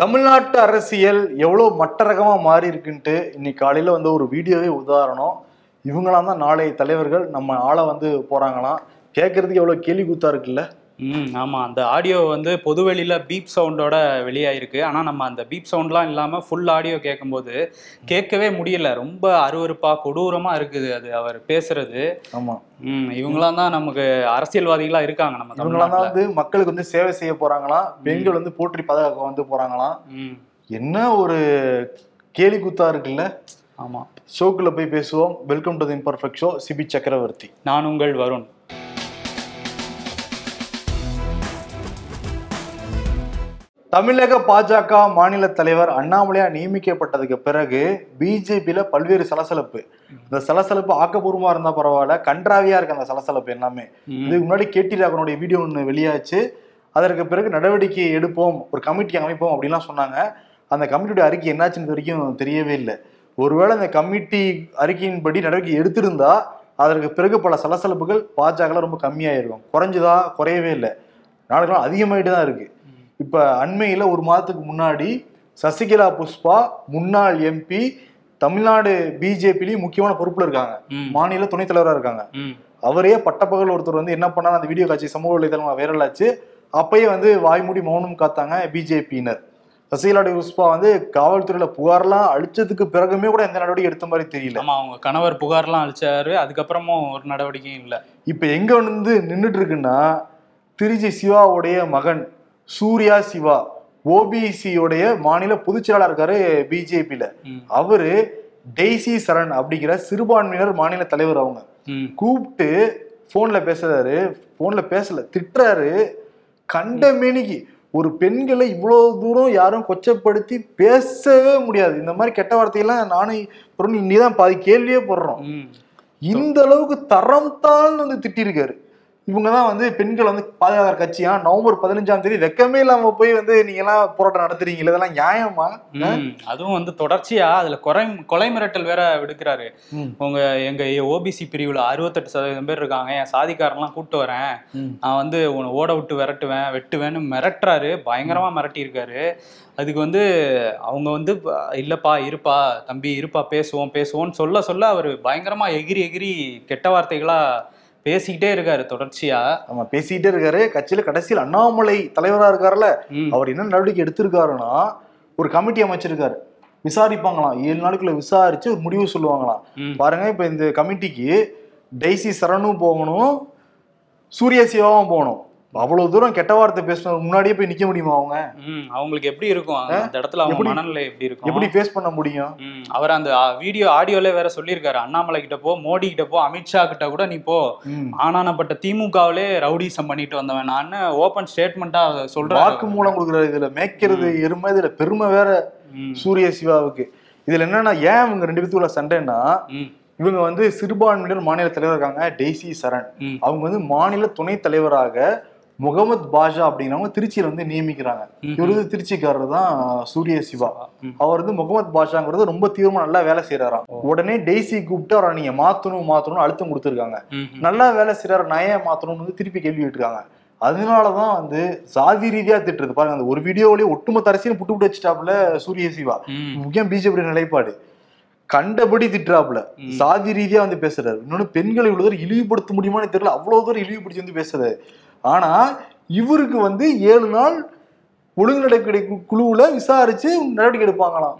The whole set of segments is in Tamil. தமிழ்நாட்டு அரசியல் எவ்வளோ மட்டரகமாக மாறி இருக்குன்ட்டு இன்னைக்கு காலையில் வந்து ஒரு வீடியோவே உதாரணம். இவங்களாம் தான் நாளைய தலைவர்கள், நம்ம ஆளை வந்து போகிறாங்களாம். கேட்குறதுக்கு எவ்வளோ கேலி கூத்தா இருக்குல்ல? ஆமாம், அந்த ஆடியோ வந்து பொதுவெளியில் பீப் சவுண்டோட வெளியாயிருக்கு. ஆனால் நம்ம அந்த பீப் சவுண்ட்லாம் இல்லாமல் ஃபுல் ஆடியோ கேட்கும்போது கேட்கவே முடியல. ரொம்ப அருவருப்பாக கொடூரமாக இருக்குது அது அவர் பேசுறது. ஆமாம், இவங்களாம் தான் நமக்கு அரசியல்வாதிகளாக இருக்காங்க. நம்ம தமிழ்நாட்டில் வந்து மக்களுக்கு வந்து சேவை செய்ய போகிறாங்களாம், பெண்கள் வந்து போற்றி பாதுகாக்க வந்து போகிறாங்களாம். என்ன ஒரு கேலி கூத்தா இருக்குல்ல? ஆமாம், ஷோக்குள்ளே போய் பேசுவோம். Welcome to the imperfect show. Sibi Chakravarthy, நான் உங்கள் வருண். தமிழக பாஜக மாநில தலைவர் அண்ணாமலையா நியமிக்கப்பட்டதுக்கு பிறகு பிஜேபியில பல்வேறு சலசலப்பு. இந்த சலசலப்பு ஆக்கப்பூர்வமா இருந்தா பரவாயில்ல, கன்றாவியா இருக்கு அந்த சலசலப்பு எல்லாமே. இதுக்கு முன்னாடி கேடி ராகவனுடைய வீடியோ ஒன்று வெளியாச்சு. அதற்கு பிறகு நடவடிக்கை எடுப்போம், ஒரு கமிட்டி அமைப்போம் அப்படின்லாம் சொன்னாங்க. அந்த கமிட்டியோட அறிக்கை என்னாச்சுன்னு வரைக்கும் தெரியவே இல்லை. ஒருவேளை அந்த கமிட்டி அறிக்கையின்படி நடவடிக்கை எடுத்திருந்தா அதற்கு பிறகு பல சலசலப்புகள் பாஜக ரொம்ப கம்மியாயிருக்கும். குறைஞ்சதா? குறையவே இல்லை, நாடுகளும் அதிகமாயிட்டு தான் இருக்கு. இப்போ அண்மையில் ஒரு மாதத்துக்கு முன்னாடி சசிகலா புஷ்பா, முன்னாள் எம்பி, தமிழ்நாடு பிஜேபிலையும் முக்கியமான பொறுப்புல இருக்காங்க, மாநில துணைத் தலைவராக இருக்காங்க, அவரே பட்டப்பகல் ஒருத்தர் வந்து என்ன பண்ணாலும் அந்த வீடியோ காட்சி சமூக வலைதளம் வைரல் ஆச்சு. அப்பயே வந்து வாய்மூடி மௌனம் காத்தாங்க பிஜேபியினர். சசிகலாவுடைய புஷ்பா வந்து காவல்துறையில புகார்லாம் அழிச்சதுக்கு பிறகுமே கூட எந்த நடவடிக்கை எடுத்த மாதிரி தெரியல. அவங்க கணவர் புகார்லாம் அழிச்சாரு, அதுக்கப்புறமும் ஒரு நடவடிக்கையும் இல்லை. இப்போ எங்க வந்து நின்றுட்டு இருக்குன்னா, திருச்சி சிவாவுடைய மகன் சூர்யா சிவா, ஓபிசியோடைய மாநில பொதுச் செயலாளர் இருக்காரு பிஜேபியில, அவரு டெய்சி சரண் அப்படிங்கிற சிறுபான்மையினர் மாநில தலைவர், அவங்க கூப்பிட்டு போன்ல பேசுறாரு. போன்ல பேசல, திட்டுறாரு. கண்டமேனிக்கு ஒரு பெண்களை இவ்வளோ தூரம் யாரும் கொச்சப்படுத்தி பேசவே முடியாது. இந்த மாதிரி கெட்ட வார்த்தையெல்லாம் நானும் இன்னிதான் பாதி கேள்வியே போடுறோம். இந்த அளவுக்கு தரம் தாழ்ந்து வந்து திட்டிருக்காரு. இவங்க தான் வந்து பெண்கள் வந்து பாதுகாப்பு கட்சியா, நவம்பர் 15 வெக்கமே இல்லாம போய் வந்து நீங்க எல்லாம் போராட்டம் நடத்துறீங்களா? இதெல்லாம் நியாயமா? அதுவும் வந்து தொடர்ச்சியா அதுல கொலை மிரட்டல் வேற விடுக்கிறாரு. உங்க எங்க ஓபிசி பிரிவுல 68% பேர் இருக்காங்க, என் சாதிக்காரெல்லாம் கூப்பிட்டு வரேன், நான் வந்து உன்னை ஓட விட்டு விரட்டுவேன், வெட்டுவேன்னு மிரட்டுறாரு. பயங்கரமா மிரட்டி இருக்காரு. அதுக்கு வந்து அவங்க வந்து இல்லப்பா, இருப்பா தம்பி, இருப்பா, பேசுவோம்னு சொல்ல சொல்ல அவர் பயங்கரமா எகிரி கெட்ட வார்த்தைகளா பேசிக்கிட்டே இருக்காரு தொடர்ச்சியா. ஆமா, பேசிக்கிட்டே இருக்காரு. கட்சியில கடைசியில் அண்ணாமலை தலைவரா இருக்காருல்ல, அவர் என்ன நடவடிக்கை எடுத்திருக்காருன்னா, ஒரு கமிட்டி அமைச்சிருக்காரு, விசாரிப்பாங்களாம், 7 நாளுக்குள்ள விசாரிச்சு ஒரு முடிவு சொல்லுவாங்களாம். பாருங்க, இப்ப இந்த கமிட்டிக்கு டெய்சி சரணும் போகணும், சூரிய சிவாவும் போகணும். அவ்வளவு தூரம் கெட்ட வார்த்தை பேசணும், முன்னாடியே போய் நிக்க முடியுமா? அவங்களுக்கு எப்படி இருக்கும் அந்த இடத்துல? அவங்க மனநிலை எப்படி இருக்கும்? எப்படி ஃபேஸ் பண்ண முடியும்? அவர் அந்த வீடியோ ஆடியோல வேற சொல்லியிருக்காரு, அண்ணாமலை கிட்ட போ, மோடி கிட்ட போ, அமித்ஷா கிட்ட கூட நீ போ, ஆனானப்பட்ட திமுகவிலே ரவுடிசம் பண்ணிட்டு வந்தவன் நான், ஓபன் ஸ்டேட்மெண்டா சொல்ற வாக்கு மூலம் கொடுக்குறாரு. இதுல மேய்க்கிறது எருமை, இதுல பெருமை வேற சூரிய சிவாவுக்கு. இதுல என்னன்னா, ஏன் இவங்க 2 பேத்துக்குள்ள சண்டைன்னா, இவங்க வந்து சிறுபான்மையினர் மாநில தலைவர் இருக்காங்க டெய்சி சரண், அவங்க வந்து மாநில துணைத் தலைவராக முகமது பாஷா அப்படிங்கிறவங்க திருச்சியில வந்து நியமிக்கிறாங்க. இவர் வந்து திருச்சிக்காரர் தான் சூரிய சிவா. அவர் வந்து முகமது பாஷாங்கிறது ரொம்ப தீவிரமா நல்லா வேலை செய்யறாராம். உடனே டெய்சி கூப்பிட்டு அவரை நீங்க மாத்தணும்னு அழுத்தம் கொடுத்துருக்காங்க. நல்லா வேலை செய்யறாரு, நய மாத்தணும்னு வந்து திருப்பி கேள்வி கேட்டுருக்காங்க. அதனாலதான் வந்து சாதி ரீதியா திட்டுறது. பாருங்க, அந்த ஒரு வீடியோவிலேயே ஒட்டுமொத்த அரசியலும் புட்டு புட்டு வச்சுட்டாப்புல சூரிய சிவா. முக்கியம் பிஜேபி நிலைப்பாடு கண்டபடி திட்டுறாப்புல, சாதி ரீதியா வந்து பேசுறாரு. இன்னொன்னு, பெண்களை இவ்வளவு தூரம் இழிவுபடுத்த முடியுமான்னு தெரியல, அவ்வளவு தூரம் இழிவுபடுத்தி வந்து பேசுறாரு. ஆனா இவருக்கு வந்து 7 நாள் ஒழுங்கு நடவடிக்கை குழுவுல விசாரிச்சு நடவடிக்கை எடுப்பாங்களாம்.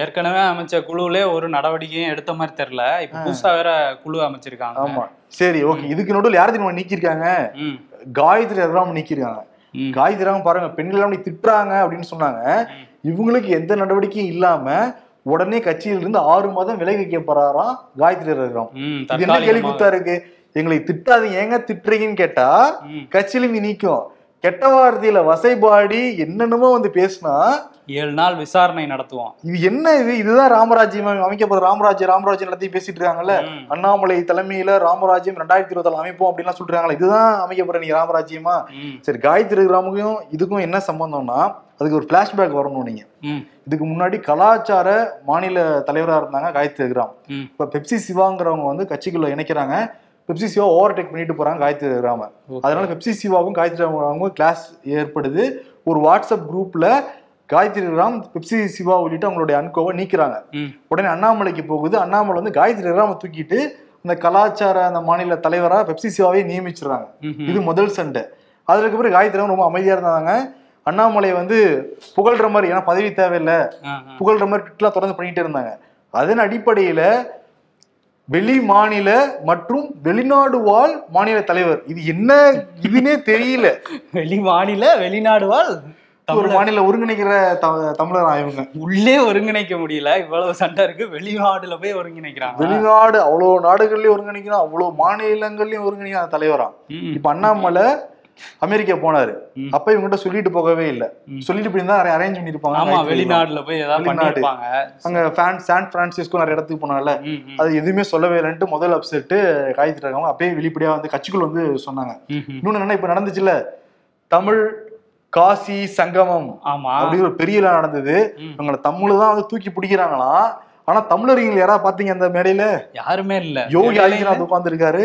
ஏற்கனவே அமைச்ச குழுவிலே ஒரு நடவடிக்கையும் எடுத்த மாதிரி தெரியல, இப்ப புதுசா வேற குழு அமைச்சிருக்காங்க. ஆமா, சரி, ஓகே. இதுக்கு நடுவில் யாரு தெரியுமா நீக்கிருக்காங்க? காயத்ரி ராம் நீக்கிருக்காங்க. காயத்ரி ராம் பாருங்க, பெண்கள் எல்லாம் திட்டுறாங்க அப்படின்னு சொன்னாங்க, இவங்களுக்கு எந்த நடவடிக்கையும் இல்லாம உடனே கட்சியிலிருந்து 6 மாதம் விலகி வைக்க போறாராம் காயத்ரி ராம். இது என்ன கேள்வி கூத்தா இருக்கு? எங்களை திட்டாது, ஏங்க திட்டுறீங்கன்னு கேட்டா கட்சியிலுமே நீக்கும். கெட்ட வார்த்தையில வசைபாடி என்னென்னமோ வந்து பேசினா 7 நாள் விசாரணை நடத்துவோம். இது என்ன? இதுதான் ராமராஜ்யம் அமைக்கப்படுற ராமராஜ்யம் எல்லாத்தையும் பேசிட்டு இருக்காங்கல்ல. அண்ணாமலை தலைமையில ராமராஜ்யம் 2024 அமைப்போம் அப்படின்லாம் சொல்றாங்களா? இதுதான் அமைக்கப்படுற நீங்க ராமராஜ்யமா? சரி, காயத்ரி ராமுக்கும் இதுக்கும் என்ன சம்பந்தம்னா, அதுக்கு ஒரு பிளாஷ்பேக் வரணும். நீங்க இதுக்கு முன்னாடி கலாச்சார மாநில தலைவராக இருந்தாங்க காயத்ரி ராம். இப்ப பெப்சி சிவாங்கிறவங்க வந்து கட்சிக்குள்ள இணைக்கிறாங்க. பெப்சி சிவா ஓவர்டேக் பண்ணிட்டு போறாங்க காயத்ரி ராம. அதனால பெப்சி சிவாவும் காயத்ரி ராமும் கிளாஸ் ஏற்படுது. ஒரு வாட்ஸ்அப் குரூப்ல காயத்ரி ராம், பெப்சி சிவா உள்ளிட்ட அவங்களுடைய அன்கோவை நீக்கிறாங்க. உடனே அண்ணாமலைக்கு போகுது. அண்ணாமலை வந்து காயத்ரி ராம தூக்கிட்டு இந்த கலாச்சார அந்த மாநில தலைவரா பெப்சி சிவாவை நியமிச்சிடறாங்க. இது முதல் சண்டை. அதுக்கப்புறம் காயத்ரி ராம் ரொம்ப அமைதியா இருந்தாங்க. அண்ணாமலை வந்து புகழ்ற மாதிரி, ஏன்னா பதவி தேவையில்லை, புகழ்ற மாதிரி ட்விட்டெலாம் தொடர்ந்து பண்ணிகிட்டே இருந்தாங்க. அதன் அடிப்படையில் வெளி மாநில மற்றும் வெளிநாடு வாழ் மாநில தலைவர், இது என்ன இதுன்னே தெரியல. வெளி மாநில வெளிநாடு வாழ் ஒரு மாநில ஒருங்கிணைக்கிற தமிழர் ஆயுங்க. உள்ளே ஒருங்கிணைக்க முடியல, இவ்வளவு சண்டை இருக்கு. வெளிநாடுல போய் ஒருங்கிணைக்கிறாங்க. வெளிநாடு அவ்வளோ நாடுகள்லயும் ஒருங்கிணைக்கிறோம், அவ்வளோ மாநிலங்கள்லயும் ஒருங்கிணைக்கிற தலைவரா. இப்ப அண்ணாமலை அமெரிக்கா போனாரு, அப்ப இவங்கிட்ட சொல்லிட்டு போகவே இல்லை. சொல்லிட்டு போயிருந்தா அரேஞ்ச் பண்ணிருப்பாங்க. ஆமா, வெளிநாடுல போய் ஏதாவது பண்ணிருப்பாங்க. அங்க சான் பிரான்சிஸ்கோ நிறைய இடத்துக்கு போனால அது எதுவுமே சொல்லவே இல்லைன்ட்டு முதல் அப்செட்டு காய்ச்சிட்டு இருக்காங்க. அப்படியே வெளிப்படையா வந்து கட்சிக்குள் வந்து சொன்னாங்க. இன்னொன்னு என்னன்னா, இப்ப நடந்துச்சுல தமிழ் காசி சங்கமம் அப்படின்னு ஒரு பெரிய நடந்தது. அவங்களை தமிழ் தான் வந்து தூக்கி பிடிக்கிறாங்களாம். ஆனா தமிழர்கள் யாராவது பாத்தீங்க அந்த மேடையில? யாருமே இல்ல. யோகி ஆதித்யநாத் உட்கார்ந்து இருக்காரு,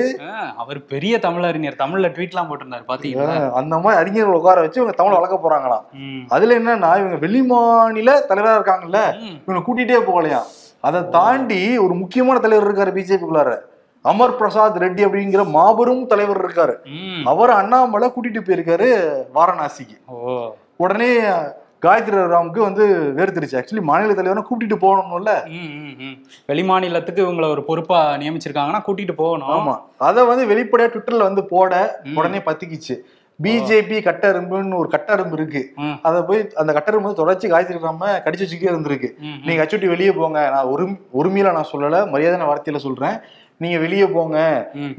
அவர் பெரிய தமிழறிஞர், தமிழ்ல ட்வீட் எல்லாம் போட்டிருந்தாரு பாத்தீங்களா? அந்த மாதிரி அறிஞர்கள் உட்கார வச்சு இவங்க தமிழ் வளர்க்க போறாங்களாம். அதுல என்னன்னா, இவங்க வெளிமாநில தலைவரா இருக்காங்கல்ல, இவங்க கூட்டிகிட்டே போகலையா. அதை தாண்டி ஒரு முக்கியமான தலைவர் இருக்காரு பிஜேபிக்குள்ளார, அமர் பிரசாத் ரெட்டி அப்படிங்கிற மாபெரும் தலைவர் இருக்காரு. அவர் அண்ணாமலை கூட்டிட்டு போயிருக்காரு வாரணாசிக்கு. உடனே காயத்ரி ராமுக்கு வந்து வேறுத்திருச்சு. ஆக்சுவலி மாநில தலைவரை கூட்டிட்டு போகணும்ல, வெளிமாநிலத்துக்கு இவங்களை ஒரு பொறுப்பா நியமிச்சிருக்காங்கன்னா கூட்டிட்டு போகணும். ஆமா, அதை வந்து வெளிப்படையா ட்விட்டர்ல வந்து போட உடனே பத்திக்கிச்சு. பிஜேபி கட்டரும்புன்னு ஒரு கட்டரும்பு இருக்கு, அதை போய் அந்த கட்டரும்பு தொடர்ச்சி காயத்ரி ராம கடிச்சு வச்சுக்கே இருந்திருக்கு. நீங்க அச்சுட்டி வெளியே போங்க, நான் ஒருமையில நான் சொல்லல, மரியாதையான வார்த்தையில சொல்றேன், நீங்க வெளியே போங்க,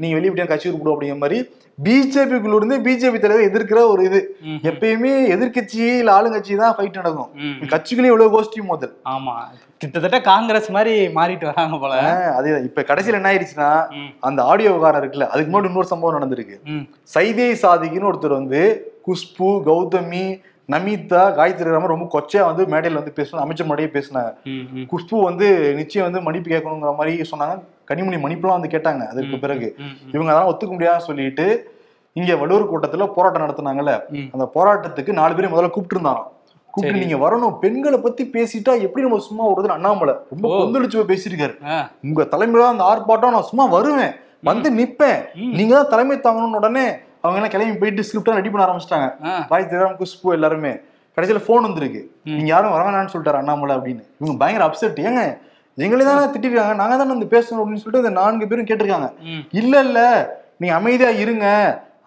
நீங்க வெளியே விட்டு கட்சி உருப்பிடும் அப்படிங்கிற மாதிரி பிஜேபிக்குள்ள இருந்து பிஜேபி தலைவர் எதிர்க்கிற ஒரு இது. எப்பயுமே எதிர்கட்சி இல்ல ஆளுங்கட்சி தான் ஃபைட் நடக்கும். கட்சிக்குள்ளேயே எவ்வளவு கோஷ்டி மோதல். ஆமா, கிட்டத்தட்ட காங்கிரஸ் மாதிரி மாறிட்டு வராங்க போல. அதேதான். இப்ப கடைசியில என்ன ஆயிடுச்சுன்னா, அந்த ஆடியோ விவகாரம் இருக்குல்ல, அதுக்கு முன்னாடி இன்னொரு சம்பவம் நடந்திருக்கு. சைதே சாதிக்குன்னு ஒருத்தர் வந்து குஷ்பு, கௌதமி, நமிதா, காயத்ரி ராம ரொம்ப கொச்சையா வந்து மேடையில வந்து பேசணும், அமைச்சர் முன்னாடியே பேசினாங்க. குஷ்பு வந்து நிச்சயம் வந்து மன்னிப்பு கேட்கணுங்கிற மாதிரி சொன்னாங்க. கனிமொழி மன்னிப்புலாம் வந்து கேட்டாங்க. அதுக்கு பிறகு இவங்க அதெல்லாம் ஒத்துக்க முடியாதுன்னு சொல்லிட்டு இங்க வள்ளுவர் கூட்டத்துல போராட்டம் நடத்தினாங்கல்ல, அந்த போராட்டத்துக்கு 4 பேரையும் முதல்ல கூப்பிட்டு இருந்தாங்க. கூப்பிட்டு நீங்க வரணும், பெண்களை பத்தி பேசிட்டா எப்படி நம்ம சும்மா வருதுன்னு அண்ணாமலை ரொம்ப கொந்தளிச்சு பேசியிருக்காரு. உங்க தலைமையில அந்த ஆர்ப்பாட்டம், நான் சும்மா வருவேன், வந்து நிப்பேன், நீங்க தான் தலைமை தாங்கணும்னு. உடனே அவங்க என்ன கிளம்பி போயிட்டு ஸ்கிரிப்டா ரெடி பண்ண ஆரம்பிச்சிட்டாங்க காயத்ரி ராம், குஷ்பு எல்லாருமே. கடைசியில போன் வந்துருக்கு, நீங்க யாரும் வரவேணான்னு சொல்லிட்டாரு அண்ணாமலை அப்படின்னு. இவங்க பயங்கர அப்செட். ஏங்க எங்களே தானே திட்டிருக்காங்க, நாங்க தானே வந்து பேசணும் அப்படின்னு சொல்லிட்டு இந்த 4 பேரும் கேட்டிருக்காங்க. இல்ல இல்ல நீங்க அமைதியா இருங்க,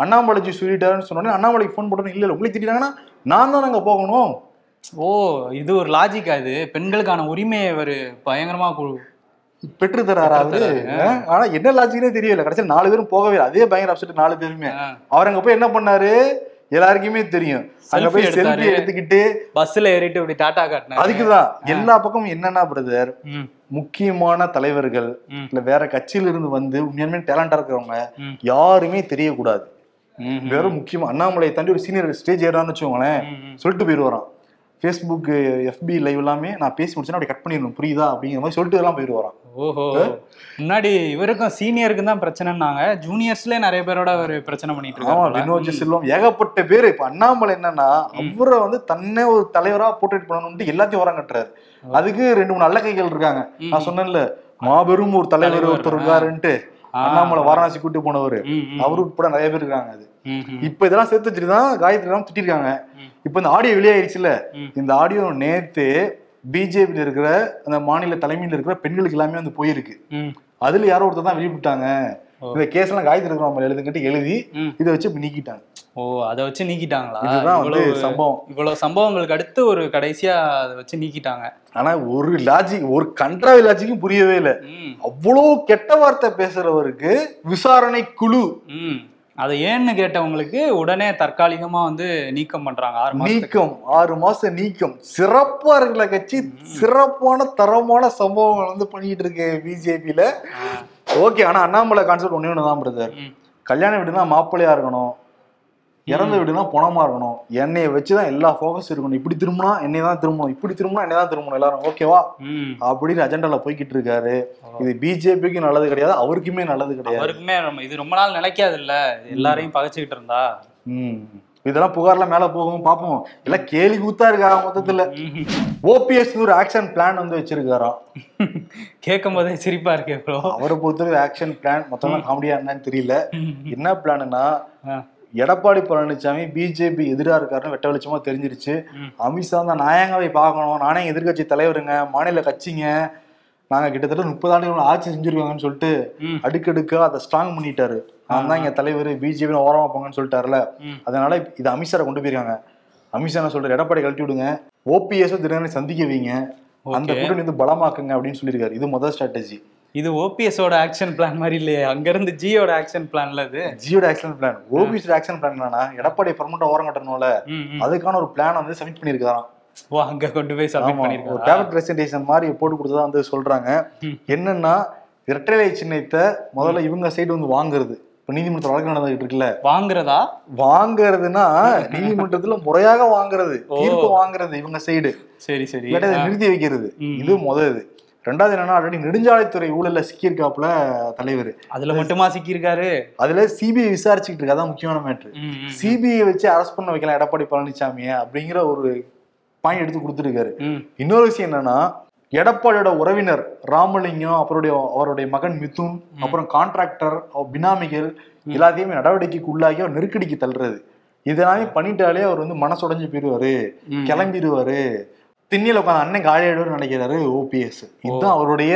அண்ணாமலைஜி சொல்லிட்டாருன்னு சொன்னோடனே அண்ணாமலைக்கு போன் போட்டோன்னு, இல்ல இல்ல உங்களுக்கு திட்டிட்டாங்கன்னா நான் தான் நாங்க போகணும். ஓ, இது ஒரு லாஜிக்கா? இது பெண்களுக்கான உரிமையை ஒரு பயங்கரமா பெற்று தராரா? ஆனா என்ன லாஜிக்னே தெரியல. கடைசியில் 4 பேரும் போகவே அதே பயங்கர அப்செட் 4 பேருமே. அவர் அங்க போய் என்ன பண்ணாரு, எல்லாருக்குமே தெரியும், அங்க போய் செல்ஃபி எடுத்துக்கிட்டு பஸ்ல ஏறிட்டு இப்படி டாடா காட்டினா. அதுக்குதான் எல்லா பக்கமும் என்னன்னா, பிரதர், முக்கியமான தலைவர்கள் இல்ல வேற கட்சியில இருந்து வந்து உண்மையான டேலண்டா இருக்கிறவங்க யாருமே தெரியக்கூடாது. வேற முக்கியமா அண்ணாமலை தாண்டி ஒரு சீனியர் ஸ்டேஜ் ஏறான்னு வச்சுக்கோங்களேன், சொல்லிட்டு போயிடுவாராம். ஃபேஸ்புக், எஃபி லைவ் எல்லாமே நான் பேசி முடிச்சேன்னா அப்படி கட் பண்ணிடணும், புரியுதா அப்படிங்கிற மாதிரி சொல்லிட்டு எல்லாம் போயிடுவாராம். ஓஹோ, முன்னாடி இவருக்கும் சீனியருக்கும் தான் பிரச்சனைனாங்க, ஜூனியர்ஸ்ல நிறைய பேரோட ஒரு பிரச்சனை பண்ணிட்டு இருக்காங்க. ஏகப்பட்ட பேர். இப்ப அண்ணாமலை என்னன்னா, அவரை வந்து தன்னை ஒரு தலைவரா போர்ட்ரேட் பண்ணணும்னு எல்லாத்தையும் உரம் கட்டுறாரு. அதுக்கு 2-3 நல்ல கைகள் இருக்காங்க. நான் சொன்னேன்ல, மாபெரும் ஒரு தலைவர் ஒருத்தர் இருக்காருன்ட்டு அண்ணாமலை வாரணாசி கூட்டி போனவரு, அவரு கூட நிறைய பேர் இருக்காங்க. அது இப்ப இதெல்லாம் சேர்த்து வச்சுட்டுதான் காயத்ரி ராம் திட்டிருக்காங்க. இப்ப இந்த ஆடியோ வெளியாயிருச்சுல, இந்த ஆடியோ நேத்து பிஜேபி இருக்கிற அந்த மாநில தலைமையில இருக்கிற பெண்களுக்கு எல்லாமே வந்து போயிருக்கு. அதுல யாரோ ஒருத்தர் தான் வெளியிட்டாங்க, இந்த கேஸ் எல்லாம் காயத்ரி ராம் எழுதுங்கிட்டு எழுதி இதை வச்சு நீக்கிட்டாங்க. ஓ, அதை வச்சு நீக்கிட்டாங்களா? இவ்வளவு சம்பவங்களுக்கு அடுத்து ஒரு கடைசியா அதை வச்சு நீக்கிட்டாங்க. ஆனா ஒரு லாஜிக், ஒரு கன்றாவி லாஜிக்கும் புரியவே இல்லை. அவ்வளவு கெட்ட வார்த்தை பேசுறவருக்கு விசாரணை குழு, அதை ஏன்னு கேட்டவங்களுக்கு உடனே தற்காலிகமா வந்து நீக்கம் பண்றாங்க. 6 மாசம் நீக்கம். சிறப்பா இருக்கிற கட்சி, சிறப்பான தரமான சம்பவங்கள் வந்து பண்ணிட்டு இருக்கு பிஜேபியில. ஓகே, ஆனா அண்ணாமலை கான்செப்ட் ஒன்னே ஒண்ணுதான் பிரதர், கல்யாண வீடுனா மாப்பிள்ளையா இருக்கணும், இறந்த வீடுனா பணமா இருக்கணும், என்னைய வச்சுதான் எல்லா ஃபோக்கஸ் இருக்கணும், இப்படி திரும்பினா என்னையதான் திரும்பணும், இப்படி திரும்பினா என்னையதான் திரும்பணும், எல்லாரும் ஓகேவா அப்படின்னு அஜெண்டால போய்கிட்டு இருக்காரு. இது பிஜேபிக்கு நல்லது கிடையாது, அவருக்குமே நல்லது கிடையாது. இது ரொம்ப நாள் நிலைக்காது இல்ல, எல்லாரையும் பகைச்சுக்கிட்டு இருந்தா. இதெல்லாம் புகார்லாம் மேல போகும் பார்ப்போம். எல்லாம் கேலி கூத்தா இருக்கா மொத்தத்துல. ஓபிஎஸ் ஒரு ஆக்ஷன் பிளான் வந்து வச்சிருக்காரா, கேட்கும் போதே சிரிப்பா இருக்கு ப்ரோ. அவரை பொறுத்தவரை ஆக்ஷன் பிளான் மொத்தமா காமெடியா என்னன்னு தெரியல. என்ன பிளான்னா, எடப்பாடி பழனிசாமி பிஜேபி எதிராக இருக்காருன்னு வெட்ட வெளிச்சமா தெரிஞ்சிருச்சு. அமித்ஷா தான் நாயங்காவை பார்க்கணும், நானே எதிர்கட்சி தலைவருங்க, மாநில கட்சிங்க, நாங்க கிட்டத்தட்ட 30 ஆண்டுகள் ஆட்சி செஞ்சிருக்காங்கன்னு சொல்லிட்டு அடுக்கடுக்கா அதை ஸ்ட்ராங் பண்ணிட்டாரு. நான் தான் இங்க தலைவர், பிஜேபி ஓரமா போங்கன்னு சொல்லிட்டாருல, அதனால இது அமித்ஷாவை கொண்டு போயிருக்காங்க. அமித்ஷா என்ன சொல்றாரு, எடப்பாடி கழட்டி விடுங்க, ஓபிஎஸும் தினகரனை சந்திக்கவீங்க, அந்த கூட்டணி வந்து பலமாக்குங்க அப்படின்னு சொல்லியிருக்காரு. இது முதல் ஸ்ட்ராட்டஜி. இது ஓபிஎஸோட ஆக்ஷன் பிளான் மாதிரி இல்லையே, அங்கிருந்து ஜியோட ஆக்ஷன் பிளான்ல. அது ஜியோட action plan. OPS action plan என்னன்னா, எடப்பாடி பர்மனெண்டா ஓரம் கட்டணும்ல, அதுக்கான ஒரு பிளான் வந்து சப்மிட் பண்ணிருக்காராம். ஓ, அங்க கொண்டு போய் சப்மிட் பண்ணிருக்காங்க. ஒரு பேப்பர் பிரசன்டேஷன் மாதிரி போட்டு கொடுத்ததா வந்து சொல்றாங்க. என்னன்னா, இரட்டைலை சின்னத்தை முதல்ல இவங்க சைடு வந்து வாங்குறது. இப்ப நீதிமன்ற வழக்கு நடந்துகிட்டு இருக்குல்ல, வாங்குறதா வாங்குறதுன்னா நீதிமன்றத்துல முறையாக வாங்குறது, தீர்ப்பு வாங்குறது இவங்க சைடு. சரி சரி, நிறுத்தி வைக்கிறது. இது முதல். ரெண்டாவது என்னன்னா, ஆல்ரெடி நெடுஞ்சாலைத்துறை ஊழல்ல சிக்கியிருக்காப்புல தலைவர். அதுல மட்டுமா சிக்கியிருக்காரு, அதுல சிபிஐ விசாரிச்சுட்டு இருக்கு. அதான் முக்கியமான மேட்ரு. சிபிஐ வச்சு அரெஸ்ட் பண்ண வைக்கலாம் எடப்பாடி பழனிசாமி அப்படிங்கிற ஒரு பாயிண்ட் எடுத்து கொடுத்துருக்காரு. இன்னொரு விஷயம் என்னன்னா, எடப்பாடியோட உறவினர் ராமலிங்கம், அவருடைய மகன் மிதுன், அப்புறம் கான்ட்ராக்டர், பினாமிகள் எல்லாத்தையுமே நடவடிக்கைக்கு உள்ளாகி அவர் நெருக்கடிக்கு தள்ளுறது. இதெல்லாமே பண்ணிட்டாலே அவர் வந்து மனசுடைஞ்சு போயிடுவாரு, கிளம்பிடுவாரு, திண்ணில உட்காந்து அன்னைக்கு ஆடியாடுவார் நினைக்கிறாரு ஓபிஎஸ். இதுதான் அவருடைய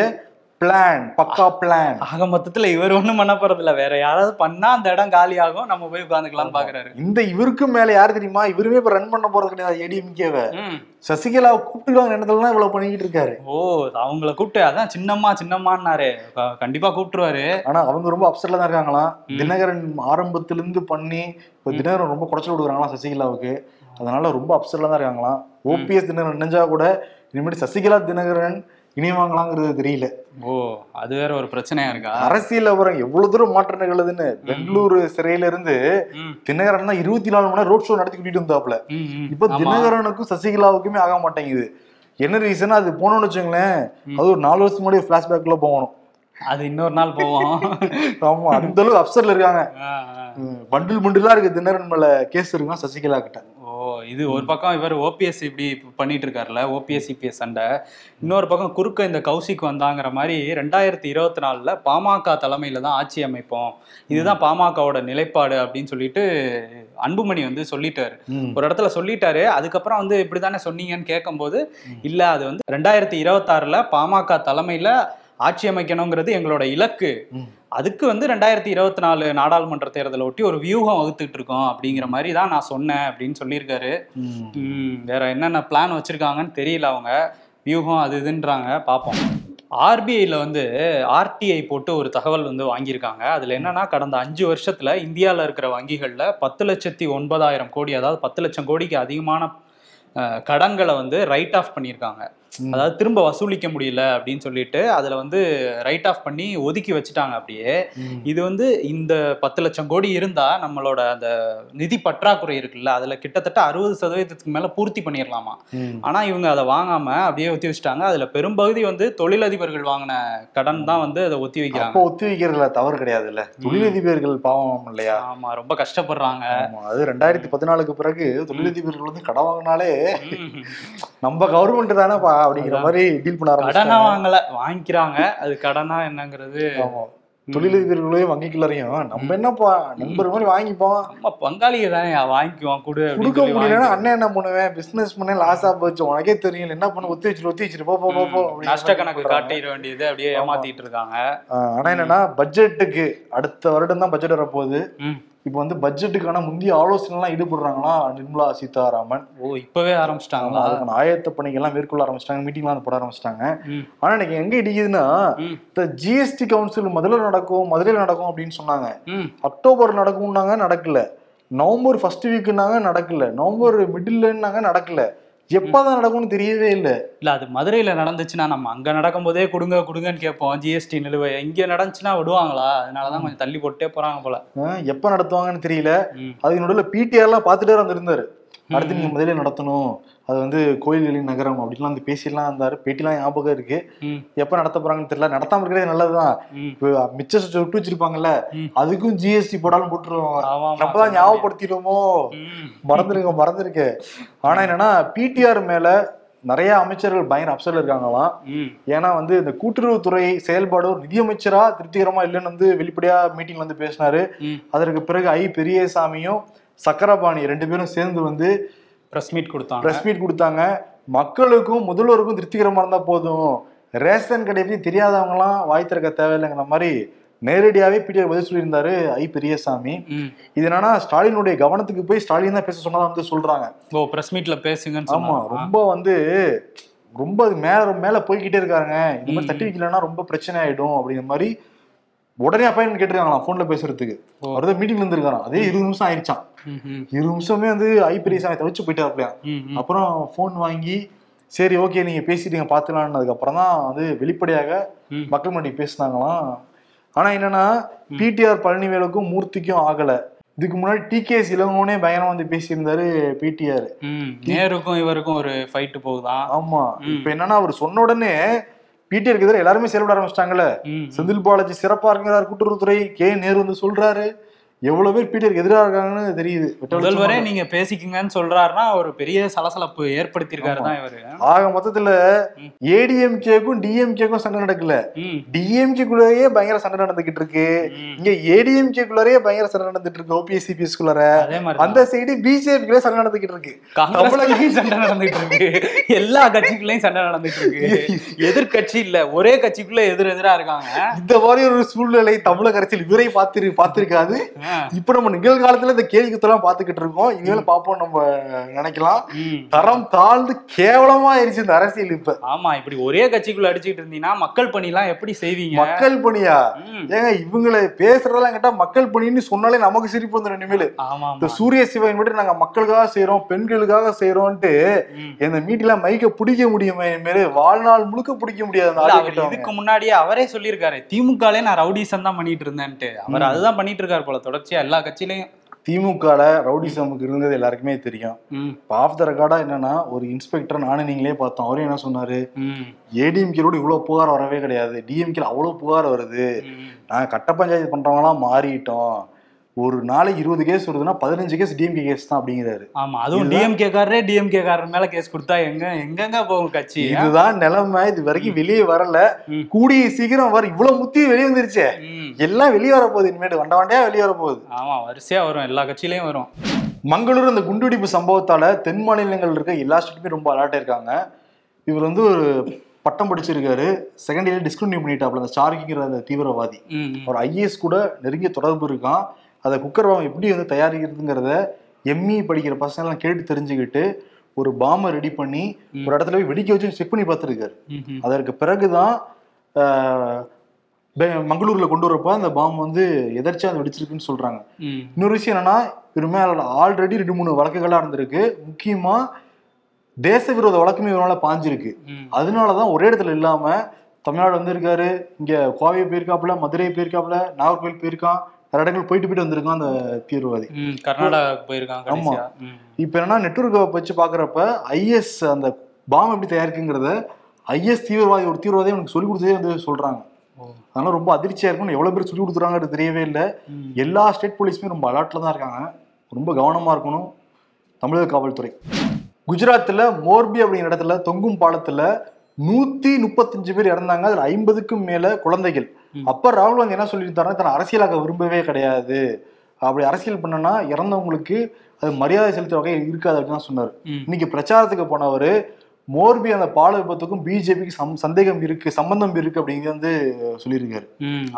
பிளான், பக்கா பிளான். ஆக மொத்தத்துல இவர் ஒண்ணும் பண்ண போறது இல்ல, வேற யாராவது பண்ணா அந்த இடம் காலி ஆகும், நம்ம போய் உட்காந்துக்கலாம் பாக்குறாரு. இந்த இவருக்கு மேல யாரு தெரியுமா, இவருமே இப்ப ரன் பண்ண போறது கிடையாது ஏடிஎம்கேவை. சசிகலாவை கூப்பிட்டுருக்காங்க இடத்துலலாம் இவ்வளவு பண்ணிக்கிட்டு இருக்காரு. ஓ, அவங்கள கூப்பிட்டு அதான் சின்னம்மா சின்னம்மான்னாரு, கண்டிப்பா கூப்பிட்டுருவாரு. ஆனா அவங்க ரொம்ப அப்செட்ல தான் இருக்காங்களாம். தினகரன் ஆரம்பத்துல இருந்து பண்ணி இப்ப தினகரன் ரொம்ப குறைச்சல் விடுறாங்களாம் சசிகலாவுக்கு, அதனால ரொம்ப அப்செட்ல தான் இருக்காங்களாம். ஓபிஎஸ் தினகரன் நினைஞ்சா கூட இனிமேட்டு சசிகலா தினகரன் இனிவாங்களாங்கிறது தெரியல. ஓ, அது வேற ஒரு பிரச்சனையா இருக்கா அரசியல். அப்புறம் எவ்வளவு தூரம் மாற்றம் நிகழுதுன்னு, பெங்களூரு சிறையில இருந்து தினகரன் தான் 24 மணி நேரம் ரோட் ஷோ நடத்தி கூட்டிட்டு இருந்தாப்ல. இப்ப தினகரனுக்கும் சசிகலாவுக்குமே ஆக மாட்டேங்குது. என்ன ரீசன் அது போனோம்னு வச்சுங்களேன், அது ஒரு 4 வருஷத்துக்கு முன்னாடி பிளாஷ்பேக்ல போகணும், அது இன்னொரு நாள் போவோம். ஆமா, அந்த அளவுக்கு அப்செட்ல இருக்காங்க. பண்டில் பண்டிலா இருக்கு தினகரன் மேல கேஸ் இருக்கான் சசிகலா கிட்ட. ஓ, இது ஒரு பக்கம். இவர் ஓபிஎஸ் இப்படி பண்ணிட்டு இருக்காருல்ல, ஓபிஎஸ் சிபிஎஸ் சண்டை. இன்னொரு பக்கம் குறுக்க இந்த கௌசிக் வந்தாங்கிற மாதிரி 2024 பாமக தலைமையில தான் ஆட்சி அமைப்போம், இதுதான் பாமகவோட நிலைப்பாடு அப்படின்னு சொல்லிட்டு அன்புமணி வந்து சொல்லிட்டாரு. ஒரு இடத்துல சொல்லிட்டாரு, அதுக்கப்புறம் வந்து இப்படித்தானே சொன்னீங்கன்னு கேட்கும் போது, இல்ல அது வந்து 2026 பாமக தலைமையில ஆட்சி அமைக்கணுங்கிறது எங்களோட இலக்கு, அதுக்கு வந்து 2024 நாடாளுமன்ற தேர்தலை ஒட்டி ஒரு வியூகம் வகுத்துட்டு இருக்கோம் அப்படிங்கிற மாதிரி தான் நான் சொன்னேன் அப்படின்னு சொல்லியிருக்காரு. வேற என்னென்ன பிளான் வச்சிருக்காங்கன்னு தெரியல, அவங்க வியூகம் அது இதுன்றாங்க, பார்ப்போம். ஆர்பிஐல வந்து ஆர்டிஐ போட்டு ஒரு தகவல் வந்து வாங்கியிருக்காங்க. அதுல என்னன்னா, கடந்த 5 வருஷத்துல இந்தியாவில் இருக்கிற வங்கிகள்ல 10,09,000 கோடி, அதாவது 10 லட்சம் கோடிக்கு அதிகமான கடன்களை வந்து ரைட் ஆஃப் பண்ணியிருக்காங்க. அதாவது திரும்ப வசூலிக்க முடியல அப்படின்னு சொல்லிட்டு அதுல வந்து ரைட் ஆஃப் பண்ணி ஒதுக்கி வச்சுட்டாங்க. அப்படியே இது வந்து இந்த 10 லட்சம் கோடி இருந்தா நம்மளோட அந்த நிதி பற்றாக்குறை இருக்குல்ல, அதுல கிட்டத்தட்ட 60% மேல பூர்த்தி பண்ணிடலாமா. ஆனா இவங்க அதை வாங்காம அப்படியே ஒத்தி வச்சுட்டாங்க. அதுல பெரும்பகுதி வந்து தொழிலதிபர்கள் வாங்கின கடன் தான் வந்து அதை ஒத்தி வைக்கிறாங்க. ஒத்தி வைக்கிறதுல தவறு கிடையாது இல்ல, தொழிலதிபர்கள் பாவம் இல்லையா. ஆமா, ரொம்ப கஷ்டப்படுறாங்க. அது 2014க்கு பிறகு தொழிலதிபர்கள் வந்து கடன் வாங்கினாலே நம்ம கவர்மெண்ட் தானே அப்படிங்கிற மாதிரி டீல் பண்ண ஆரம்பிச்சு வாங்கிக்கிறாங்க. அது கடனா என்னங்கிறது தொழிலதிபர்களையும் வங்கிக்குள்ளாரையும் நம்ம என்னப்பா நம்பர் மாதிரி வாங்கிப்போம், நம்ம பங்காளியை தானே வாங்கிக்குவோம், கொடுக்க முடியலன்னா அண்ணன் என்ன பண்ணுவேன், பிசினஸ் பண்ண லாஸா போச்சு உனக்கே தெரியும், என்ன பண்ண ஒத்தி வச்சிருப்போ நஷ்ட கணக்கு காட்டிட வேண்டியது அப்படியே ஏமாத்திட்டு இருக்காங்க. ஆனா என்னன்னா, பட்ஜெட்டுக்கு அடுத்த வருடம் தான் பட்ஜெட் வரப்போகுது. இப்ப வந்து பட்ஜெட்டுக்கான முந்தைய ஆலோசனை எல்லாம் ஈடுபடுறாங்களா நிர்மலா சீதாராமன். ஓ, இப்பவே ஆரம்பிச்சிட்டாங்களா, அதுக்கான ஆயத்த பணிகள்லாம் மேற்கொள்ள ஆரம்பிச்சிட்டாங்க, மீட்டிங்லாம் போட ஆரம்பிச்சிட்டாங்க. ஆனா எனக்கு எங்க இடிக்குதுன்னா, இந்த ஜிஎஸ்டி கவுன்சில் மதுரையில் நடக்கும் அப்படின்னு சொன்னாங்க, அக்டோபர் நடக்கும்னாங்க, நடக்கல. நவம்பர் 1st வீக்குனாங்க, நடக்கல. நவம்பர் மிடில்னாங்க, நடக்கல. எப்பதான் நடக்கும்னு தெரியவே இல்லை. இல்ல, அது மதுரையில நடந்துச்சுன்னா நம்ம அங்க நடக்கும் போதே கொடுங்கன்னு கேட்போம் ஜிஎஸ்டி நிலுவை, இங்க நடந்துச்சுன்னா விடுவாங்களா, அதனாலதான் கொஞ்சம் தள்ளி போட்டே போறாங்க போல. எப்ப நடத்துவாங்கன்னு தெரியல. அதுக்கு நடுவில் பிடிஆர் எல்லாம் பாத்துட்டே இருந்தாரு, அடுத்து நீங்க மதுரையில நடத்தணும், அது வந்து கோயில்களின் நகரம் அப்படின்லாம் அந்த பேசிலாம் இருந்தாரு, பேட்டிலாம் ஞாபகம் இருக்கு. எப்ப நடத்த போறாங்கன்னு தெரியல. நடத்தாம இருக்கிறது நல்லதுதான். இப்போ மிச்ச விட்டு வச்சிருப்பாங்கல்ல, அதுக்கும் ஜிஎஸ்டி போடாலும் போட்டுருவோம், நம்மதான் ஞாபகப்படுத்திடுவோமோ, மறந்துருக்கு. ஆனா என்னன்னா பிடிஆர் மேல நிறைய அமைச்சர்கள் பயங்கர அப்செட்ல இருக்காங்களாம். ஏன்னா வந்து இந்த கூட்டுறவுத்துறை செயல்பாடு நிதியமைச்சரா திருப்திகரமா இல்லைன்னு வந்து வெளிப்படையா மீட்டிங்ல வந்து பேசினாரு. அதற்கு பிறகு ஐ பெரியசாமியும் சக்கரபாணி ரெண்டு பேரும் சேர்ந்து வந்து பிரஸ் மீட் கொடுத்தாங்க. மக்களுக்கும் முதல்வருக்கும் திருப்திகரமா இருந்தா போதும், ரேஷன் கடை பத்தி தெரியாதவங்க எல்லாம் வாய் திறக்க தேவையில்லைங்கிற மாதிரி நேரடியாவே பிடிஆர் பதில் சொல்லியிருந்தாரு ஐ பெரியசாமி. இது என்னன்னா ஸ்டாலினுடைய கவனத்துக்கு போய் ஸ்டாலின் தான் பேச சொன்னதான் வந்து சொல்றாங்க. ஓ, பிரஸ் மீட்ல பேசுங்க. ஆமா, ரொம்ப வந்து ரொம்ப மேல போய்கிட்டே இருக்காங்க. இந்த மாதிரி தட்டி வைக்கலன்னா ரொம்ப பிரச்சனை ஆயிடும் அப்படிங்கிற மாதிரி உடனே அப்பாயின்மெண்ட் கேட்டிருக்காங்களா போன்ல பேசுறதுக்கு. ஒரு மீட்டிங்ல இருந்திருக்காங்க, அதே 20 நிமிஷம் ஆயிடுச்சான். 20 நிமிஷமே வந்து ஐ பெரியசாமி தவிச்சு போயிட்டாப்லையா. அப்புறம் போன் வாங்கி சரி ஓகே நீங்க பேசிட்டீங்க பாத்துலாம்னதுக்கு அப்புறம் தான் வந்து வெளிப்படையாக மக்கள் முன்னாடி பேசினாங்களாம். ஆனா என்னன்னா பிடிஆர் பழனிவேலுக்கும் மூர்த்திக்கும் ஆகல. இதுக்கு முன்னாடி டி கே எஸ் இளங்கோனே பயங்கரமா வந்து பேசியிருந்தாரு பிடிஆர். நேருக்கும் இவருக்கும் ஒரு ஃபைட் போகுதான். ஆமா, இப்ப என்னன்னா அவர் சொன்ன உடனே பிடிஆருக்கு எதிராக எல்லாருமே செயல்பட ஆரம்பிச்சிட்டாங்கல்ல. செந்தில் பாலாஜி சிறப்பா இருக்கிறாரு கூட்டுறவுத்துறை, கே நேரு வந்து சொல்றாரு. எவ்வளவு பேர் பிடிஆருக்கு எதிராக இருக்காங்கன்னு தெரியுது. முதல்வரே நீங்க பேசிக்கங்கன்னு சொல்றாருன்னா ஒரு பெரிய சலசலப்பு ஏற்படுத்தியிருக்காரு தான் இவரு. ஆக மொத்தத்துல ஏடிஎம்கேக்கும் டிஎம்கேக்கும் சண்டை நடக்கல, டிஎம்கேக்குள்ளேயே பயங்கர சண்டை நடந்துகிட்டு இருக்கு. இங்க ஏடிஎம்கேக்குள்ளேயே பயங்கர சண்டை நடந்துட்டு இருக்கு, ஓபிஎஸ் சிபிஎஸ் குள்ளார. அந்த சைடு பிஜேபிக்குள்ளே சண்டை நடந்துகிட்டு இருக்கு, காங்கிரஸ்லயும் சண்டை நடந்துட்டு இருக்கு, எல்லா கட்சிக்குள்ளேயும் சண்டை நடந்துட்டு இருக்கு. எதிர்கட்சி இல்ல, ஒரே கட்சிக்குள்ள எதிரெதிரா இருக்காங்க. இந்த மாதிரி ஒரு சூழ்நிலை தமிழக அரசியல் இவரை பார்த்திருக்காது. இப்ப நம்ம நிகழ்காலத்துல இந்த கேலி குத்தெல்லாம் பாத்துக்கிட்டு இருக்கோம், இனிமேல பாப்போம் நம்ம நினைக்கலாம். தரம் தாழ்ந்து கேவலமா ஆயிடுச்சு இந்த அரசியல் இப்ப. ஆமா, இப்படி ஒரே கட்சிக்குள்ள அடிச்சுட்டு இருந்தீங்கன்னா மக்கள் பணி எல்லாம் எப்படி செய்வீங்க? மக்கள் பணியா ஏங்க, இவங்களை பேசுறதெல்லாம் கேட்டா மக்கள் பணின்னு சொன்னாலே நமக்கு சிரிப்பு வந்துடும் இனிமேல். இந்த சூரிய சிவா மட்டும் நாங்க மக்களுக்காக செய்யறோம், பெண்களுக்காக செய்யறோம்ட்டு இந்த மீட்டில மைக்க பிடிக்க முடியுமா? இனிமேல் வாழ்நாள் முழுக்க பிடிக்க முடியாது. இதுக்கு முன்னாடியே அவரே சொல்லியிருக்காரு, திமுகலே நான் ரவுடிசம் தான் பண்ணிட்டு இருந்தேன்ட்டு. அவர் அதுதான் பண்ணிட்டு இருக்காரு போல தொடர்ச்சியா எல்லா கட்சியிலையும். திமுகல ரவுடிசமுக்கு இருந்தது எல்லாருக்குமே தெரியும். ஆஃப் த ரெக்கார்டா என்னன்னா ஒரு இன்ஸ்பெக்டர் நானும் நீங்களே பார்த்தோம், அவரும் என்ன சொன்னாரு, ஏடிஎம்கேலோட இவ்வளவு புகார் வரவே கிடையாது, டிஎம்கேல அவ்வளவு புகார் வருது, நாங்க கட்ட பஞ்சாயத்து பண்றவங்களாம் மாறிட்டோம், ஒரு நாளைக்கு 20 கேஸ் வருதுன்னா 15 கேஸ் டிஎம்கே கேஸ் தான் அப்படிங்கிறாரு. ஆமா, அதுவும் டிஎம்கேக்காரரே டிஎம்கேக்காரர் மேல கேஸ் கொடுத்தா எங்க போகும் கட்சி? இதுதான் நிலைமை. இது வரைக்கும் வெளியே வரல, கூடிய சீக்கிரம் வர. இவ்வளவு முத்தி வெளியே வந்துருச்சு, எல்லாம் வெளியே வரப்போகுது, இனிமேட்டு வண்ட வண்டையா வெளியே வரப்போகுது. ஆமா, வரிசையா வரும், எல்லா கட்சியிலயும் வரும். மங்களூர் அந்த குண்டுவெடிப்பு சம்பவத்தால தென் மாநிலங்கள் இருக்க எல்லா ஸ்டேட்டுமே ரொம்ப அலர்ட்டா இருக்காங்க. இவர் வந்து ஒரு பட்டம் படிச்சிருக்காரு, செகண்ட் இயர் டிஸ்கண்டினியூ பண்ணிட்டாப்ல. அந்த சார்கிங்கிற அந்த தீவிரவாதி அவர் ஐஏஎஸ் கூட நெருங்கிய தொடர்பு இருக்கான். அதை குக்கர் பாம்பு எப்படி வந்து தயாரிக்கிறதுங்கிறத எம்இ படிக்கிற பசங்கள்லாம் கேட்டு தெரிஞ்சுக்கிட்டு ஒரு பாம்பை ரெடி பண்ணி ஒரு இடத்துல போய் வெடிக்க வச்சு செக் பண்ணி பார்த்துருக்காரு. அதற்கு பிறகுதான் மங்களூர்ல கொண்டு வரப்ப அந்த பாம்பு வந்து எதர்ச்சியா அந்த வெடிச்சிருக்குன்னு சொல்றாங்க. இன்னொரு விஷயம் என்னன்னா, இவருமே ஆல்ரெடி 2-3 வழக்குகளா இருந்திருக்கு. முக்கியமா தேச விரோத வழக்குமே இவனால பாஞ்சிருக்கு. அதனாலதான் ஒரே இடத்துல இல்லாம தமிழ்நாடு வந்திருக்காரு, இங்க கோவை போயிருக்காப்புல, மதுரை போயிருக்காப்புல, நாகர்கோவில் போயிருக்கான், நிறைய இடங்கள் போயிட்டு வந்திருக்கான் அந்த தீவிரவாதி. கர்நாடகாவுக்கு போயிருக்காங்க. ஆமா, இப்ப என்னன்னா நெட்வொர்க்கை வச்சு பாக்குறப்ப ஐஎஸ் அந்த பாம்பு எப்படி தயாரிக்குங்கிறத ஐஎஸ் தீவிரவாதி ஒரு தீவிரவாதி எனக்கு சொல்லி கொடுத்ததே வந்து சொல்றாங்க. அதனால ரொம்ப அதிர்ச்சியா இருக்கும். எவ்வளவு பேர் சொல்லி கொடுத்துறாங்கறது தெரியவே இல்லை. எல்லா ஸ்டேட் போலீஸுமே ரொம்ப அலர்ட்ல தான் இருக்காங்க. ரொம்ப கவனமா இருக்கணும் தமிழக காவல்துறை. குஜராத்ல மோர்பி அப்படிங்கிற இடத்துல தொங்கும் பாலத்துல 135 பேர் இறந்தாங்க. அதுல 50க்கும் மேல குழந்தைகள். அப்ப ராகுல் காந்தி என்ன சொல்லியிருந்தாருன்னா, தன் அரசியலாக விரும்பவே கிடையாது, அப்படி அரசியல் பண்ணனா இறந்தவங்களுக்கு அது மரியாதை செலுத்த வகையை இருக்காது அப்படின்னு தான் சொன்னார். இன்னைக்கு பிரச்சாரத்துக்கு போனவர் மோர்பி அந்த பால விபத்துக்கும் பிஜேபிக்கு சந்தேகம் இருக்கு, சம்பந்தம் இருக்கு அப்படிங்கிறது வந்து சொல்லியிருக்காரு.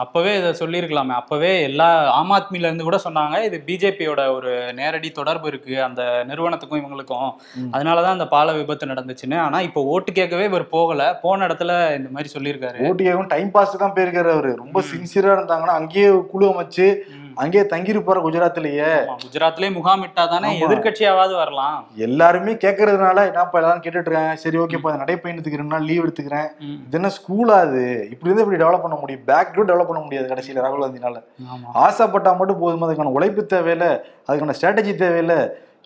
அப்பவே இதை சொல்லியிருக்கலாமே. அப்பவே எல்லா ஆம் ஆத்மில இருந்து கூட சொன்னாங்க, இது பிஜேபியோட ஒரு நேரடி தொடர்பு இருக்கு அந்த நிறுவனத்துக்கும் இவங்களுக்கும், அதனாலதான் அந்த பால விபத்து நடந்துச்சுன்னு. ஆனா இப்ப ஓட்டு கேட்கவே இவர் போகல, போன இடத்துல இந்த மாதிரி சொல்லியிருக்காரு. ஓட்டு கேட்கவும் டைம் பாஸ் தான் போயிருக்காரு அவரு. ரொம்ப சின்சியரா இருந்தாங்கன்னா அங்கேயே குழு அமைச்சு அங்கேயே தங்கியிருப்பாரு குஜராத்திலேயே. குஜராத்திலேயே முகாமிட்டா தானே எதிர்கட்சியாவது வரலாம். எல்லாருமே கேட்கறதுனால என்னப்பா எல்லாரும் கேட்டுட்டு இருக்காங்க, சரி ஓகேப்பா நடைப்பயணத்துக்கு 2 நாள் லீவ் எடுத்துக்கிறேன். இது என்ன ஸ்கூலா? அது இப்படி இருந்து இப்படி டெவலப் பண்ண முடியும்? பேக் டூ டெவலப் பண்ண முடியாது கடைசியில் ராகுல் காந்தினால. ஆசைப்பட்டா மட்டும் போதுமா? அதுக்கான உழைப்பு தேவையில்லை, அதுக்கான ஸ்ட்ராட்டஜி தேவையில்லை.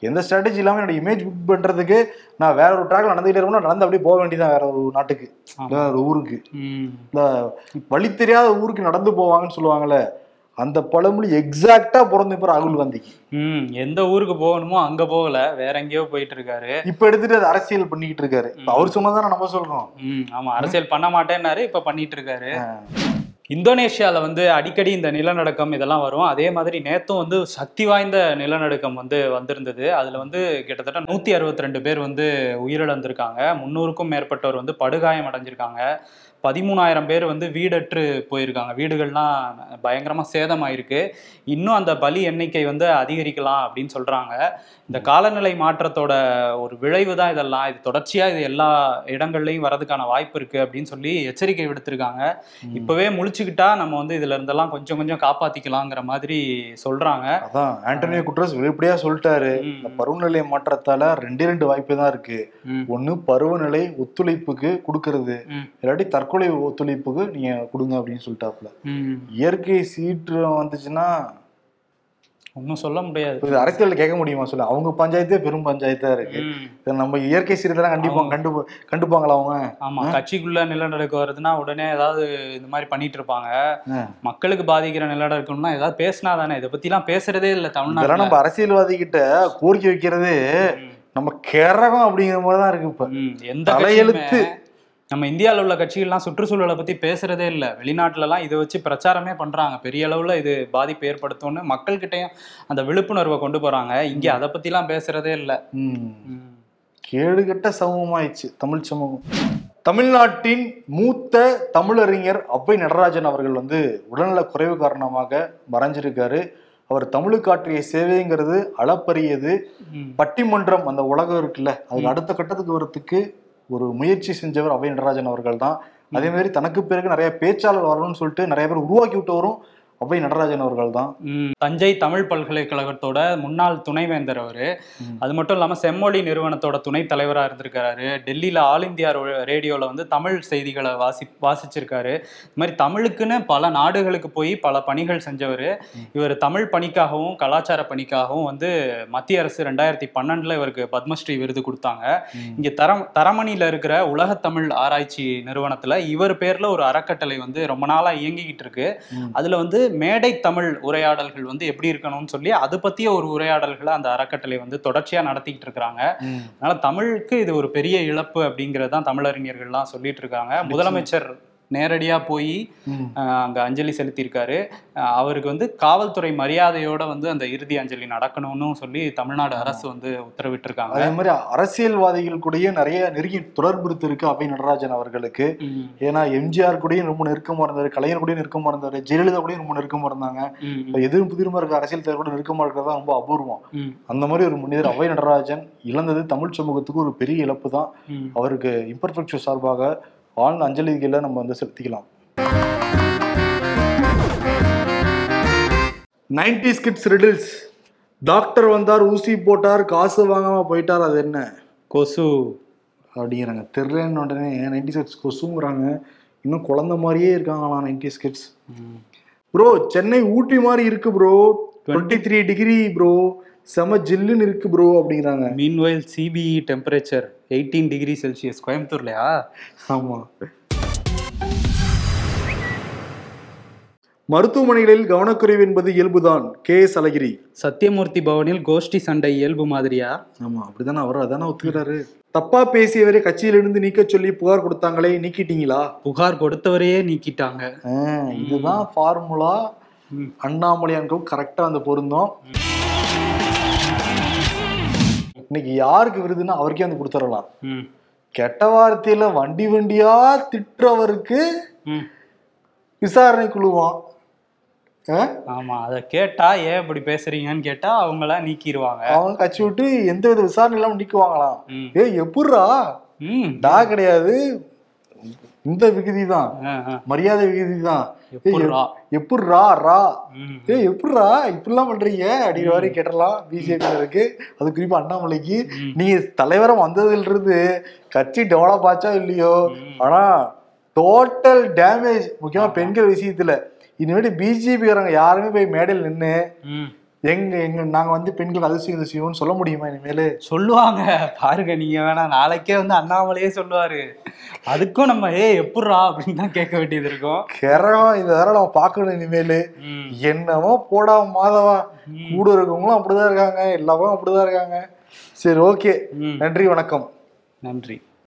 எந்த ஸ்ட்ராட்டஜி இல்லாமல் என்னோட இமேஜ் புக் பண்ணுறதுக்கு நான் வேற ஒரு ட்ராக்ல நடந்துகிட்டே இருக்கணும், நான் நடந்து அப்படியே போக வேண்டியதான் வேற ஒரு நாட்டுக்கு, வேற ஒரு ஊருக்கு. இந்த வழி தெரியாத ஊருக்கு நடந்து போவாங்கன்னு சொல்லுவாங்கல்ல, அந்த பழமொழி எக்ஸாக்டா பிறந்த இப்போ ராகுல் காந்திக்கு. எந்த ஊருக்கு போகணுமோ அங்க போகல, வேற எங்கேயோ போயிட்டு இருக்காரு. இப்ப எடுத்துட்டு அது அரசியல் பண்ணிக்கிட்டு இருக்காரு. அவர் சொன்னதான நம்ம சொல்றோம். ஆமா, அரசியல் பண்ண மாட்டேன்னாரு, இப்ப பண்ணிட்டு இருக்காரு. இந்தோனேஷியாவில் அடிக்கடி இந்த நிலநடுக்கம் இதெல்லாம் வரும். அதே மாதிரி நேற்றும் சக்தி வாய்ந்த நிலநடுக்கம் வந்திருந்தது. அதில் கிட்டத்தட்ட 162 பேர் உயிரிழந்திருக்காங்க, 300க்கும் மேற்பட்டவர் படுகாயம் அடைஞ்சிருக்காங்க, 13000 பேர் வீடற்று போயிருக்காங்க, வீடுகள்லாம் பயங்கரமாக சேதமாயிருக்கு. இன்னும் அந்த பலி எண்ணிக்கை அதிகரிக்கலாம் அப்படின்னு சொல்கிறாங்க. இந்த காலநிலை மாற்றத்தோட ஒரு விளைவு தான் இதெல்லாம். இது தொடர்ச்சியாக இது எல்லா இடங்கள்லையும் வரதுக்கான வாய்ப்பு இருக்குது அப்படின்னு சொல்லி எச்சரிக்கை விடுத்திருக்காங்க. இப்போவே முழிச்சுக்கிட்டா நம்ம இதுல இருந்தெல்லாம் கொஞ்சம் கொஞ்சம் காப்பாத்திக்கலாங்கிற மாதிரி சொல்றாங்க. அதான் ஆண்டோனியோ குட்டரஸ் வெளிப்படையா சொல்லிட்டாரு, இந்த பருவநிலை மாற்றத்தால ரெண்டு வாய்ப்பு தான் இருக்கு. ஒண்ணு பருவநிலை ஒத்துழைப்புக்கு கொடுக்கறது, இல்லாட்டி தற்கொலை ஒத்துழைப்புக்கு நீங்க கொடுங்க அப்படின்னு சொல்லிட்டாப்ல. இயற்கை சீற்றம் வந்துச்சுன்னா ஒன்றும் சொல்ல முடியாது, அரசியல் கேட்க முடியுமா சொல்ல? அவங்க பஞ்சாயத்தே பெரும் பஞ்சாயத்தா இருக்கு. நம்ம இயற்கை சீர்தெல்லாம் கண்டுப்பாங்களா அவங்க? ஆமா, கட்சிக்குள்ள நிலநடுக்கம் வருதுன்னா உடனே ஏதாவது இந்த மாதிரி பண்ணிட்டு இருப்பாங்க. மக்களுக்கு பாதிக்கிற நிலநடுக்கம்னா ஏதாவது பேசினா தானே, இதை பத்தி எல்லாம் பேசுறதே இல்லை தமிழ்நாடு. நம்ம அரசியல்வாதிகிட்ட கோரிக்கை வைக்கிறதே நம்ம கேரகம் அப்படிங்கிற மாதிரிதான் இருக்கு. இப்ப எந்த தலையெழுத்து நம்ம இந்தியாவில் உள்ள கட்சிகள்லாம் சுற்றுச்சூழலை பற்றி பேசுகிறதே இல்லை. வெளிநாட்டிலலாம் இதை வச்சு பிரச்சாரமே பண்ணுறாங்க, பெரிய அளவில் இது பாதிப்பு ஏற்படுத்தும்னு மக்கள்கிட்டையும் அந்த விழிப்புணர்வை கொண்டு போகிறாங்க. இங்கே அதை பற்றிலாம் பேசுகிறதே இல்லை. கேடுகட்ட சமூகமாயிடுச்சு தமிழ் சமூகம். தமிழ்நாட்டின் மூத்த தமிழறிஞர் அவ்வை நடராஜன் அவர்கள் உடல்நல குறைவு காரணமாக மறைஞ்சிருக்காரு. அவர் தமிழுக்கு ஆற்றிய சேவைங்கிறது அளப்பரியது. பட்டிமன்றம் அந்த உலகம் இருக்குல்ல, அதுக்கு அடுத்த கட்டத்துக்கு வரத்துக்கு ஒரு முயற்சி செஞ்சவர் அவ்வை நடராஜன் அவர்கள் தான். அதே மாதிரி தனக்கு பிறகு நிறைய பேச்சாளர் வரணும்னு சொல்லிட்டு நிறைய பேர் உருவாக்கி விட்டவரும் அவ்வை நடராஜன் அவர்கள் தான். தஞ்சை தமிழ் பல்கலைக்கழகத்தோட முன்னாள் துணைவேந்தர் அவரு. அது மட்டும் இல்லாம செம்மொழி நிறுவனத்தோட துணைத் தலைவராக இருந்திருக்காரு. டெல்லியில ஆல் இந்தியா ரேடியோல தமிழ் செய்திகளை வாசிச்சிருக்காரு. இது மாதிரி தமிழுக்குன்னு பல நாடுகளுக்கு போய் பல பணிகள் செஞ்சவர். இவர் தமிழ் பணிக்காகவும் கலாச்சார பணிக்காகவும் மத்திய அரசு 2012 இவருக்கு பத்மஸ்ரீ விருது கொடுத்தாங்க. இங்க தரமணியில இருக்கிற உலகத்தமிழ் ஆராய்ச்சி நிறுவனத்துல இவர் பேர்ல ஒரு அறக்கட்டளை ரொம்ப நாளா இயங்கிக்கிட்டு இருக்கு. அதுல மேடை தமிழ் உரையாடல்கள் எப்படி இருக்கணும்னு சொல்லி அது பத்திய ஒரு உரையாடல்களை அந்த அறக்கட்டளை தொடர்ச்சியா நடத்திட்டு இருக்காங்க. அதனால தமிழுக்கு இது ஒரு பெரிய இழப்பு அப்படிங்கறத தமிழறிஞர்கள்லாம் சொல்லிட்டு இருக்காங்க. முதலமைச்சர் நேரடியா போய் அங்க அஞ்சலி செலுத்தியிருக்காரு. அவருக்கு காவல்துறை மரியாதையோட அந்த இறுதி அஞ்சலி நடக்கணும்னு சொல்லி தமிழ்நாடு அரசு உத்தரவிட்டு இருக்காங்க. அதே மாதிரி அரசியல்வாதிகள் கூடயே நிறைய நெருங்கி தொடர்புறுத்து இருக்கு அவ்வை நடராஜன் அவர்களுக்கு. ஏன்னா எம்ஜிஆர் கூடயும் ரொம்ப நெருக்கமா இருந்தாரு, கலைஞர் கூடயும் நெருக்கமா இருந்தாரு, ஜெயலலிதா கூடயும் ரொம்ப நெருக்கமா இருந்தாங்க. எதிரும் புதிருமா இருக்க அரசியல் தலைவர் கூட நெருக்கமா இருக்கிறதா ரொம்ப அபூர்வம். அந்த மாதிரி ஒரு முன்னிதர் அவ்வை நடராஜன் இழந்தது தமிழ் சமூகத்துக்கு ஒரு பெரிய இழப்பு தான். அவருக்கு இம்பர்ஃபெக்ட் சார்பாக ஆழ்ந்த அஞ்சலிகளை நம்ம செலுத்திக்கலாம். 90s kids riddles. டாக்டர் வந்தார், ஊசி போட்டார், காசு வாங்காம போயிட்டார், அது என்ன கொசு அப்படிங்கிறாங்க. தெரியலன்னு உடனே 90s கிட்ஸ் கொசுங்கிறாங்க. இன்னும் குழந்தை மாதிரியே இருக்காங்களா 90s kids? Bro Chennai Ooty மாதிரி இருக்கு ப்ரோ, 23 டிகிரி ப்ரோ, செம ஜில்லுன்னு இருக்கு ப்ரோ அப்படிங்கிறாங்க. Meanwhile CBE temperature 18 degree Celsius கோயம்புத்தூர்லையா? ஆமா. மருத்துவமனைகளில் கவனக்குறைவு என்பது இயல்புதான். கே.எஸ். அழகிரி. சத்தியமூர்த்தி பவனில் கோஷ்டி சண்டை இயல்பு மாதிரியா? ஆமா, அப்படிதானே அவர் அதானே ஒத்துக்கிறாரு. தப்பா பேசியவரை கட்சியிலிருந்து நீக்க சொல்லி புகார் கொடுத்தாங்களே, நீக்கிட்டீங்களா? புகார் கொடுத்தவரையே நீக்கிட்டாங்க. இதுதான் ஃபார்முலா. அண்ணாமலையானுக்கும் கரெக்டா பொருந்தோம். இன்னைக்கு யாருக்கு விருதுன்னா அவருக்கே கொடுத்துடலாம். கெட்ட வார்த்தையில வண்டி வண்டியா திட்டுறவருக்கு விசாரணை குழுவான். ஆமா, அதை கேட்டா ஏன் இப்படி பேசுறீங்கன்னு கேட்டா அவங்கள நீக்கிடுவாங்க. அவங்க கட்சி விட்டு எந்த வித விசாரணை இல்லாம நீக்குவாங்களாம். ஏ எப்படா டா கிடையாது, இந்த விகுதி தான், மரியாதை விகுதி தான். எப்படா ரா ஏ எப்படா இப்படிலாம் பண்றீங்க அப்படிங்கிற மாதிரி கேட்டலாம் பிஜேபியினருக்கு. அது குறிப்பா அண்ணாமலைக்கு. நீங்க தலைவரம் வந்ததுல இருந்து கட்சி டெவலப் ஆச்சா இல்லையோ, ஆனா டோட்டல் டேமேஜ், முக்கியமா பெண்கள் விஷயத்துல. இனிமேட்டு பிஜேபி காரங்க யாருமே போய் மேடையில் நின்று நாங்கள் வந்து பெண்கள் அதிசயம் அதிசயம்னு சொல்ல முடியுமா? இனிமேல் சொல்லுவாங்க பாருங்க. நீங்கள் வேணா நாளைக்கே வந்து அண்ணாமலையே சொல்லுவார். அதுக்கும் நம்ம எப்படா அப்படின்னு தான் கேட்க வேண்டியது இருக்கும். கிரகம் இதை வேற நம்ம பார்க்கணும் இனிமேல். என்னவோ போடா மாதவா, கூட இருக்கவங்களும் அப்படிதான் இருக்காங்க, எல்லாரும் அப்படிதான் இருக்காங்க. சரி, ஓகே, நன்றி, வணக்கம், நன்றி.